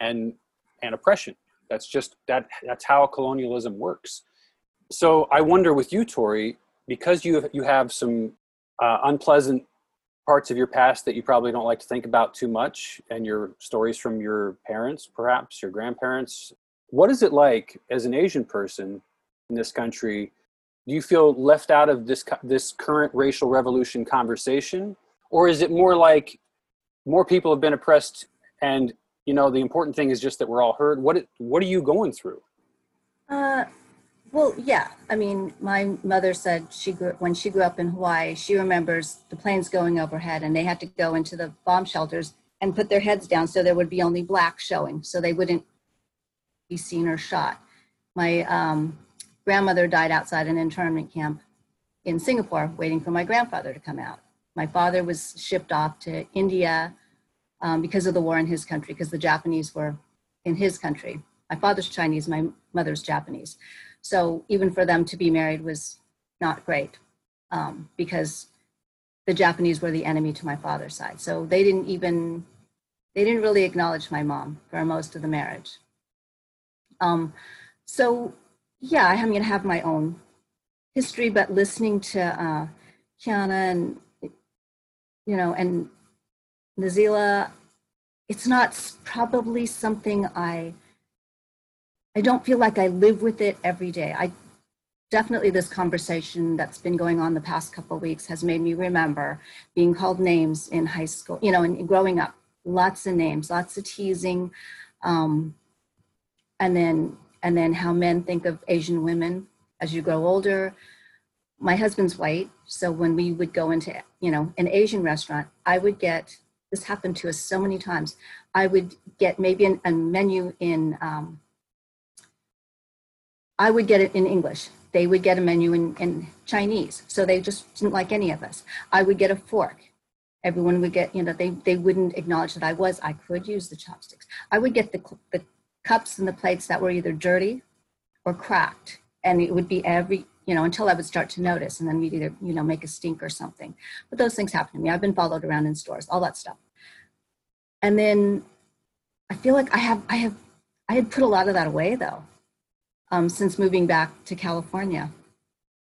and oppression. That's how colonialism works. So I wonder with you, Tori, because you have some unpleasant parts of your past that you probably don't like to think about too much, and your stories from your parents, perhaps your grandparents, what is it like as an Asian person in this country? Do you feel left out of this current racial revolution conversation? Or is it more like more people have been oppressed, and, you know, the important thing is just that we're all heard? What are you going through? Well, yeah. I mean, my mother said when she grew up in Hawaii, she remembers the planes going overhead, and they had to go into the bomb shelters and put their heads down so there would be only black showing, so they wouldn't be seen or shot. My grandmother died outside an internment camp in Singapore, waiting for my grandfather to come out. My father was shipped off to India because of the war in his country, because the Japanese were in his country. My father's Chinese, my mother's Japanese. So even for them to be married was not great because the Japanese were the enemy to my father's side. So they didn't really acknowledge my mom for most of the marriage. So yeah, I'm gonna have my own history, but listening to Kiana and, you know, and Nazila, it's not probably something I don't feel like I live with it every day. Definitely this conversation that's been going on the past couple of weeks has made me remember being called names in high school, you know, and growing up, lots of names, lots of teasing. And then how men think of Asian women as you grow older. My husband's white. So when we would go into, you know, an Asian restaurant, I would get, this happened to us so many times, I would get maybe a menu in, I would get it in English. They would get a menu in Chinese. So they just didn't like any of us. I would get a fork. Everyone would get, you know, they wouldn't acknowledge that I could use the chopsticks. I would get the cups and the plates that were either dirty or cracked. And it would be every, you know, until I would start to notice, and then we'd either, you know, make a stink or something. But those things happen to me. I've been followed around in stores, all that stuff. And then I feel like I had put a lot of that away though. Since moving back to California,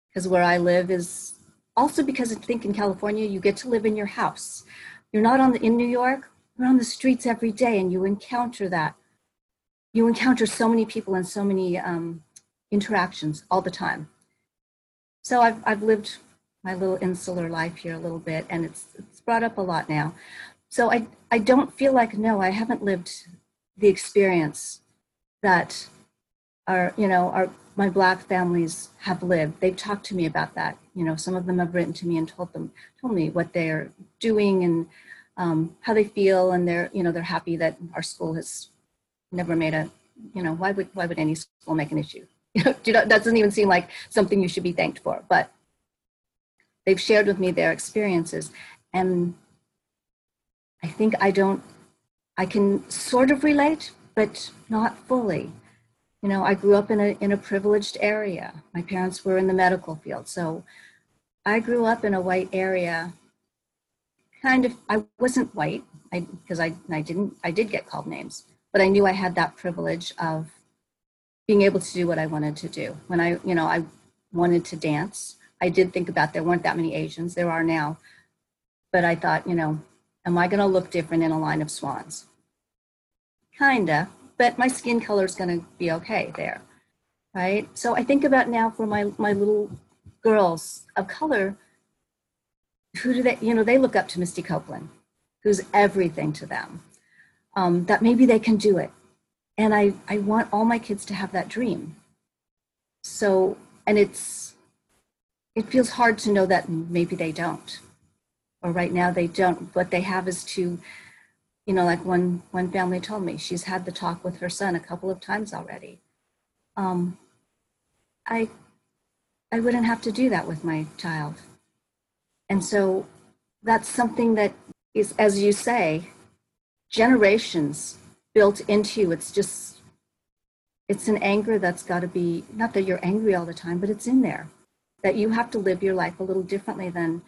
because where I live is also, because I think in California you get to live in your house. You're not in New York, you're on the streets every day, and you encounter that. You encounter so many people and so many interactions all the time. So I've lived my little insular life here a little bit, and it's brought up a lot now. So I don't feel like, no, I haven't lived the experience that my Black families have lived. They've talked to me about that. You know, some of them have written to me and told me what they are doing and how they feel, and they're happy that our school has never made a, you know, why would any school make an issue? You know, that doesn't even seem like something you should be thanked for. But they've shared with me their experiences, and I think I can sort of relate, but not fully. You know, I grew up in a privileged area. My parents were in the medical field. So I grew up in a white area. Kind of, I wasn't white because I did get called names, but I knew I had that privilege of being able to do what I wanted to do. When I wanted to dance, I did think about, there weren't that many Asians, there are now, but I thought, you know, am I gonna look different in a line of swans? Kinda. But my skin color is going to be okay there, right? So I think about now for my little girls of color, who do they, you know, they look up to Misty Copeland, who's everything to them, that maybe they can do it. And I want all my kids to have that dream. So, and it feels hard to know that maybe they don't, or right now they don't. What they have is to, you know, like one family told me, she's had the talk with her son a couple of times already. I wouldn't have to do that with my child. And so that's something that is, as you say, generations built into you. It's just, it's an anger that's got to be, not that you're angry all the time, but it's in there, that you have to live your life a little differently than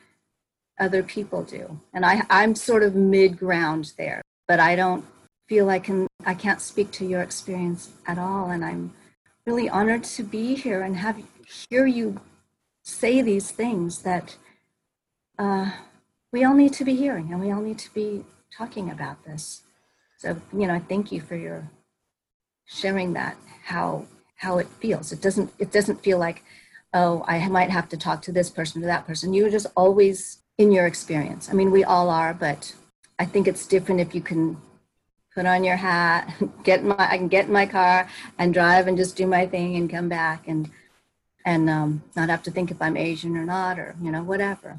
other people do. And I'm sort of mid-ground there. But I don't feel I can't speak to your experience at all. And I'm really honored to be here and hear you say these things that we all need to be hearing, and we all need to be talking about this. So, you know, I thank you for your sharing that, how it feels. It doesn't feel like, oh, I might have to talk to this person or that person. You're just always in your experience. I mean, we all are, but I think it's different if you can put on your hat, I can get in my car and drive and just do my thing and come back and not have to think if I'm Asian or not, or, you know, whatever.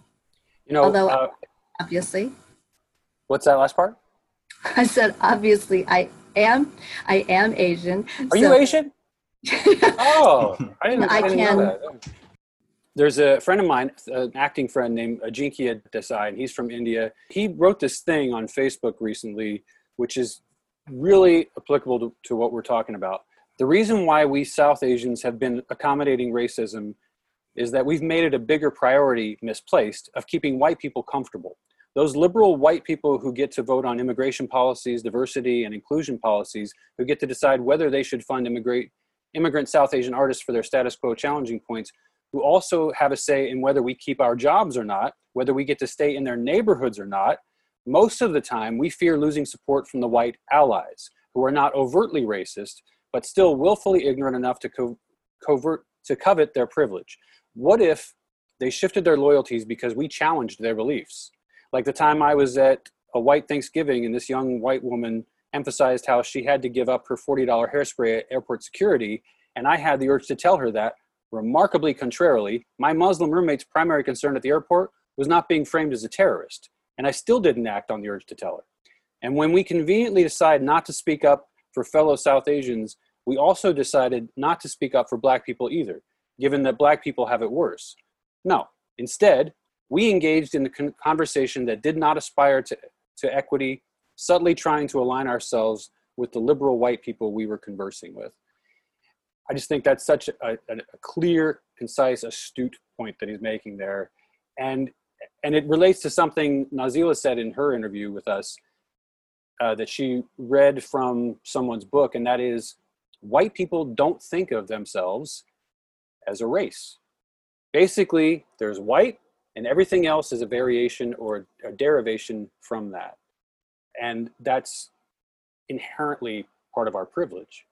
You know, although obviously. What's that last part? I said, obviously I am Asian. Are you Asian? Oh, I didn't know that. There's a friend of mine, an acting friend named Ajinkya Desai, and he's from India. He wrote this thing on Facebook recently, which is really applicable to what we're talking about. The reason why we South Asians have been accommodating racism is that we've made it a bigger priority, misplaced, of keeping white people comfortable. Those liberal white people who get to vote on immigration policies, diversity and inclusion policies, who get to decide whether they should fund immigrant South Asian artists for their status quo challenging points, who also have a say in whether we keep our jobs or not, whether we get to stay in their neighborhoods or not. Most of the time, we fear losing support from the white allies, who are not overtly racist, but still willfully ignorant enough to covet their privilege. What if they shifted their loyalties because we challenged their beliefs? Like the time I was at a white Thanksgiving and this young white woman emphasized how she had to give up her $40 hairspray at airport security, and I had the urge to tell her that, remarkably contrarily, my Muslim roommate's primary concern at the airport was not being framed as a terrorist, and I still didn't act on the urge to tell her. And when we conveniently decide not to speak up for fellow South Asians, we also decided not to speak up for Black people either, given that Black people have it worse. No, instead, we engaged in the conversation that did not aspire to equity, subtly trying to align ourselves with the liberal white people we were conversing with. I just think that's such a clear, concise, astute point that he's making there. And it relates to something Nazila said in her interview with us that she read from someone's book, and that is, white people don't think of themselves as a race. Basically, there's white, and everything else is a variation or a derivation from that. And that's inherently part of our privilege.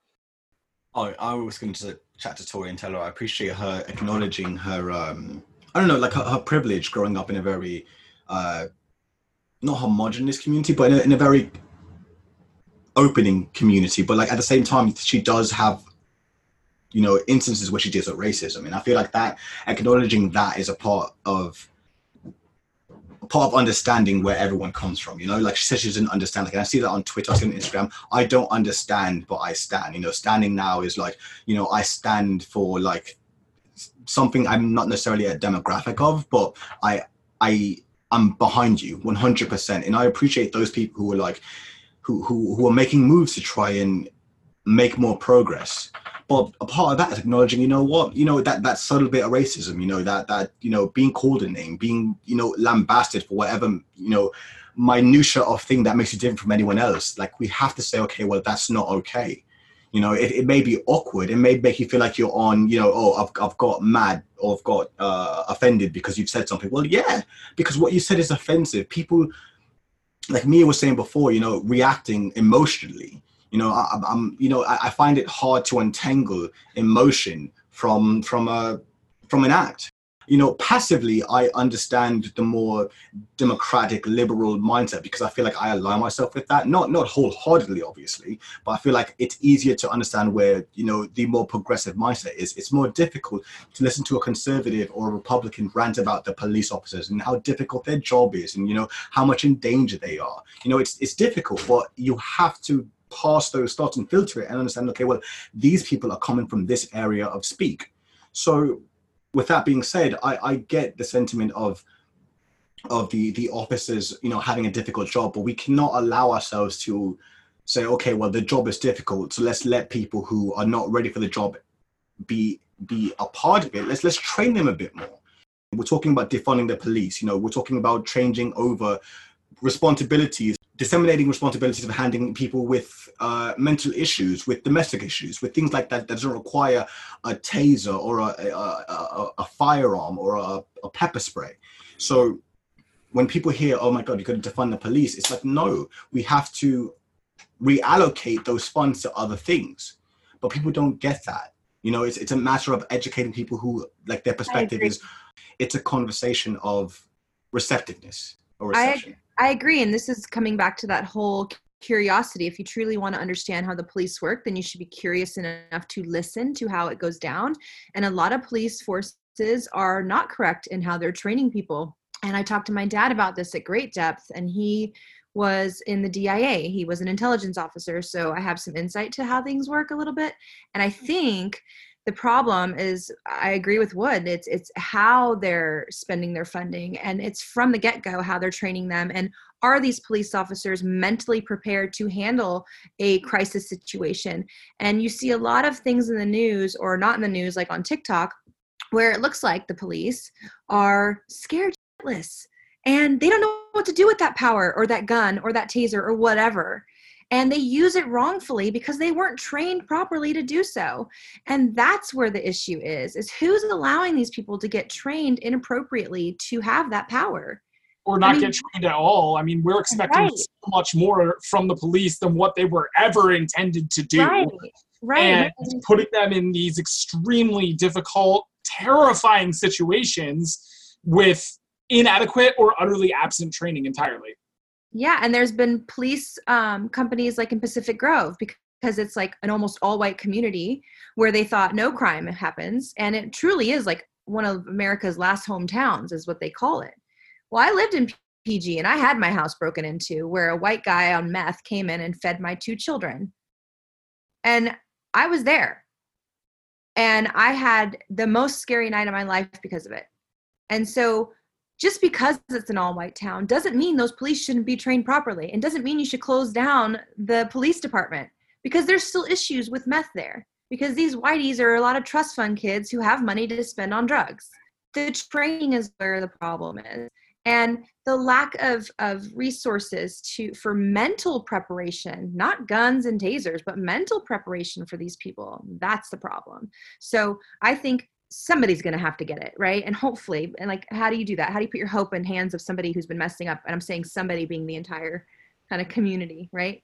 Oh, I was going to chat to Tori and tell her I appreciate her acknowledging her, her privilege growing up in a very, not homogenous community, but in a very opening community. But like at the same time, she does have, you know, instances where she deals with racism. And I feel like that, acknowledging that is a part of understanding where everyone comes from, you know, like she said, she didn't understand. Like, and I see that on Twitter, I see it on Instagram. I don't understand, but I stand, you know, standing now is like, you know, I stand for like something I'm not necessarily a demographic of, but I'm behind you 100%. And I appreciate those people who are like, who are making moves to try and make more progress. But a part of that is acknowledging, you know what, you know, that subtle bit of racism, you know, that, you know, being called a name, being, you know, lambasted for whatever, you know, minutia of thing that makes you different from anyone else. Like, we have to say, okay, well, that's not okay. You know, it may be awkward. It may make you feel like you're on, you know, oh, I've got mad or I've got offended because you've said something. Well, yeah, because what you said is offensive. People, like Mia was saying before, you know, reacting emotionally. You know, I find it hard to untangle emotion from an act. You know, passively, I understand the more democratic, liberal mindset because I feel like I align myself with that. Not wholeheartedly, obviously, but I feel like it's easier to understand where, you know, the more progressive mindset is. It's more difficult to listen to a conservative or a Republican rant about the police officers and how difficult their job is and, you know, how much in danger they are. You know, it's difficult, but you have to pass those thoughts and filter it and understand, okay, well, these people are coming from this area of speak. So with that being said, I get the sentiment of the officers, you know, having a difficult job, but we cannot allow ourselves to say, okay, well, the job is difficult, so let's let people who are not ready for the job be a part of it. Let's train them a bit more. We're talking about defunding the police, you know, we're talking about changing over responsibilities, disseminating responsibilities of handling people with mental issues, with domestic issues, with things like that doesn't require a taser or a firearm or a pepper spray. So when people hear, oh my God, you could defund the police, it's like, no, we have to reallocate those funds to other things. But people don't get that. You know, it's a matter of educating people who, like, their perspective is, it's a conversation of receptiveness or reception. I agree, and this is coming back to that whole curiosity. If you truly want to understand how the police work, then you should be curious enough to listen to how it goes down. And a lot of police forces are not correct in how they're training people. And I talked to my dad about this at great depth, and he was in the DIA. He was an intelligence officer, so I have some insight to how things work a little bit. And I think The problem is, I agree with Wood, it's how they're spending their funding, and it's from the get-go how they're training them. And are these police officers mentally prepared to handle a crisis situation? And you see a lot of things in the news, or not in the news, like on TikTok, where it looks like the police are scared shitless, and they don't know what to do with that power or that gun or that taser or whatever. And they use it wrongfully because they weren't trained properly to do so. And that's where the issue is who's allowing these people to get trained inappropriately to have that power? Or not get trained at all. I mean, we're expecting so much more from the police than what they were ever intended to do. Right. And putting them in these extremely difficult, terrifying situations with inadequate or utterly absent training entirely. Yeah, and there's been police companies like in Pacific Grove, because it's like an almost all-white community where they thought no crime happens. And it truly is like one of America's last hometowns is what they call it. Well, I lived in PG and I had my house broken into where a white guy on meth came in and fed my two children. And I was there. And I had the most scary night of my life because of it. And so just because it's an all-white town doesn't mean those police shouldn't be trained properly, and doesn't mean you should close down the police department, because there's still issues with meth there, because these whiteys are a lot of trust fund kids who have money to spend on drugs. The training is where the problem is. And the lack of resources for mental preparation, not guns and tasers, but mental preparation for these people, that's the problem. So I think somebody's going to have to get it right. And hopefully, and like, how do you do that? How do you put your hope in hands of somebody who's been messing up? And I'm saying somebody being the entire kind of community, right?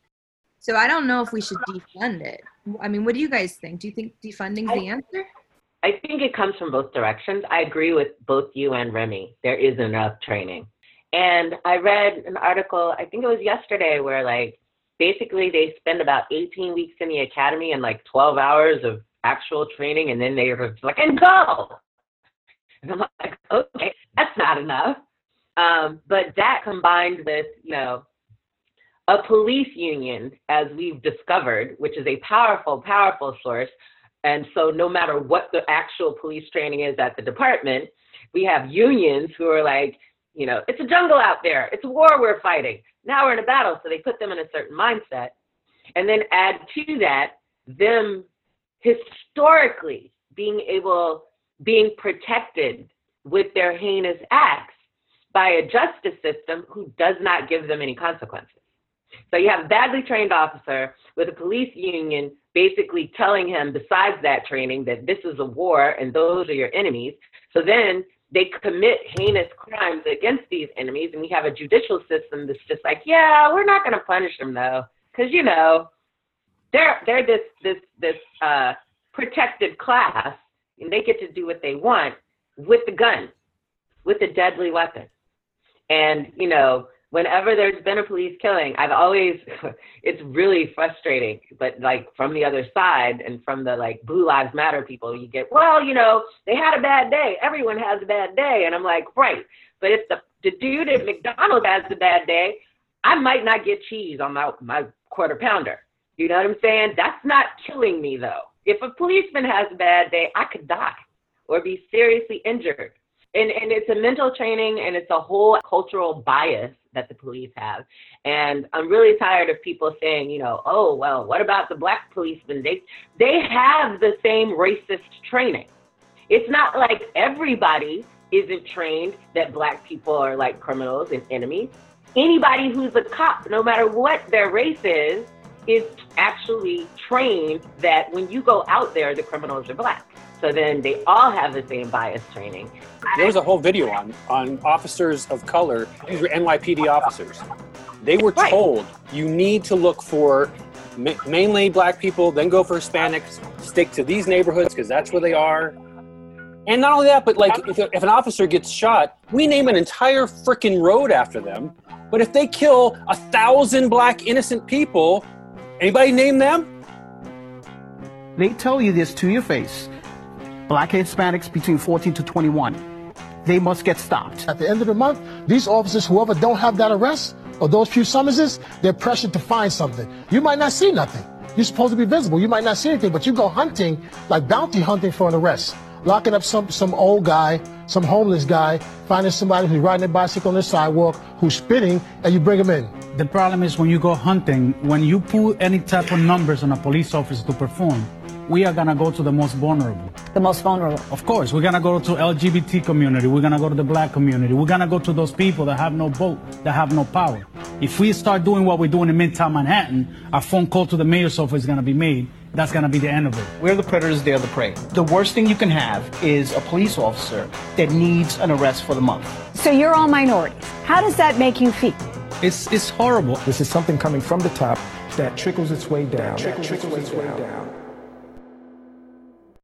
So I don't know if we should defund it. I mean, what do you guys think? Do you think defunding is the answer? I think it comes from both directions. I agree with both you and Remy. There is enough training. And I read an article, I think it was yesterday, where like, basically they spend about 18 weeks in the academy and like 12 hours of actual training, and then they were like, and go! And I'm like, okay, that's not enough. But that combined with, you know, a police union, as we've discovered, which is a powerful, powerful source. And so no matter what the actual police training is at the department, we have unions who are like, you know, it's a jungle out there. It's a war we're fighting. Now we're in a battle. So they put them in a certain mindset. And then add to that, them historically being protected with their heinous acts by a justice system who does not give them any consequences. So you have a badly trained officer with a police union basically telling him, besides that training, that this is a war and those are your enemies. So then they commit heinous crimes against these enemies, and we have a judicial system that's just like, yeah, we're not going to punish them though, because you know, they're this protected class, and they get to do what they want with the gun, with a deadly weapon. And, you know, whenever there's been a police killing, I've always, it's really frustrating, but like from the other side and from the like Blue Lives Matter people, you get, well, you know, they had a bad day. Everyone has a bad day. And I'm like, right. But if the dude at McDonald's has a bad day, I might not get cheese on my quarter pounder. You know what I'm saying? That's not killing me, though. If a policeman has a bad day, I could die or be seriously injured. And it's a mental training, and it's a whole cultural bias that the police have. And I'm really tired of people saying, you know, oh, well, what about the black policemen? They have the same racist training. It's not like everybody isn't trained that black people are like criminals and enemies. Anybody who's a cop, no matter what their race is actually trained that when you go out there, the criminals are black. So then they all have the same bias training. There was a whole video on officers of color. These were NYPD officers. They were told, you need to look for mainly black people, then go for Hispanics, stick to these neighborhoods because that's where they are. And not only that, but like if an officer gets shot, we name an entire frickin' road after them. But if they kill 1,000 black innocent people, anybody name them? They tell you this to your face. Black and Hispanics between 14 to 21. They must get stopped. At the end of the month, these officers, whoever don't have that arrest or those few summonses, they're pressured to find something. You might not see nothing. You're supposed to be visible. You might not see anything, but you go hunting, like bounty hunting for an arrest, locking up some old guy, some homeless guy, finding somebody who's riding a bicycle on the sidewalk, who's spitting, and you bring him in. The problem is when you go hunting, when you put any type of numbers on a police officer to perform, we are going to go to the most vulnerable. The most vulnerable. Of course, we're going to go to LGBT community. We're going to go to the black community. We're going to go to those people that have no vote, that have no power. If we start doing what we're doing in Midtown Manhattan, a phone call to the mayor's office is going to be made. That's going to be the end of it. We're the predators, they're the prey. The worst thing you can have is a police officer that needs an arrest for the month. So you're all minorities. How does that make you feel? It's horrible. This is something coming from the top that trickles its way down.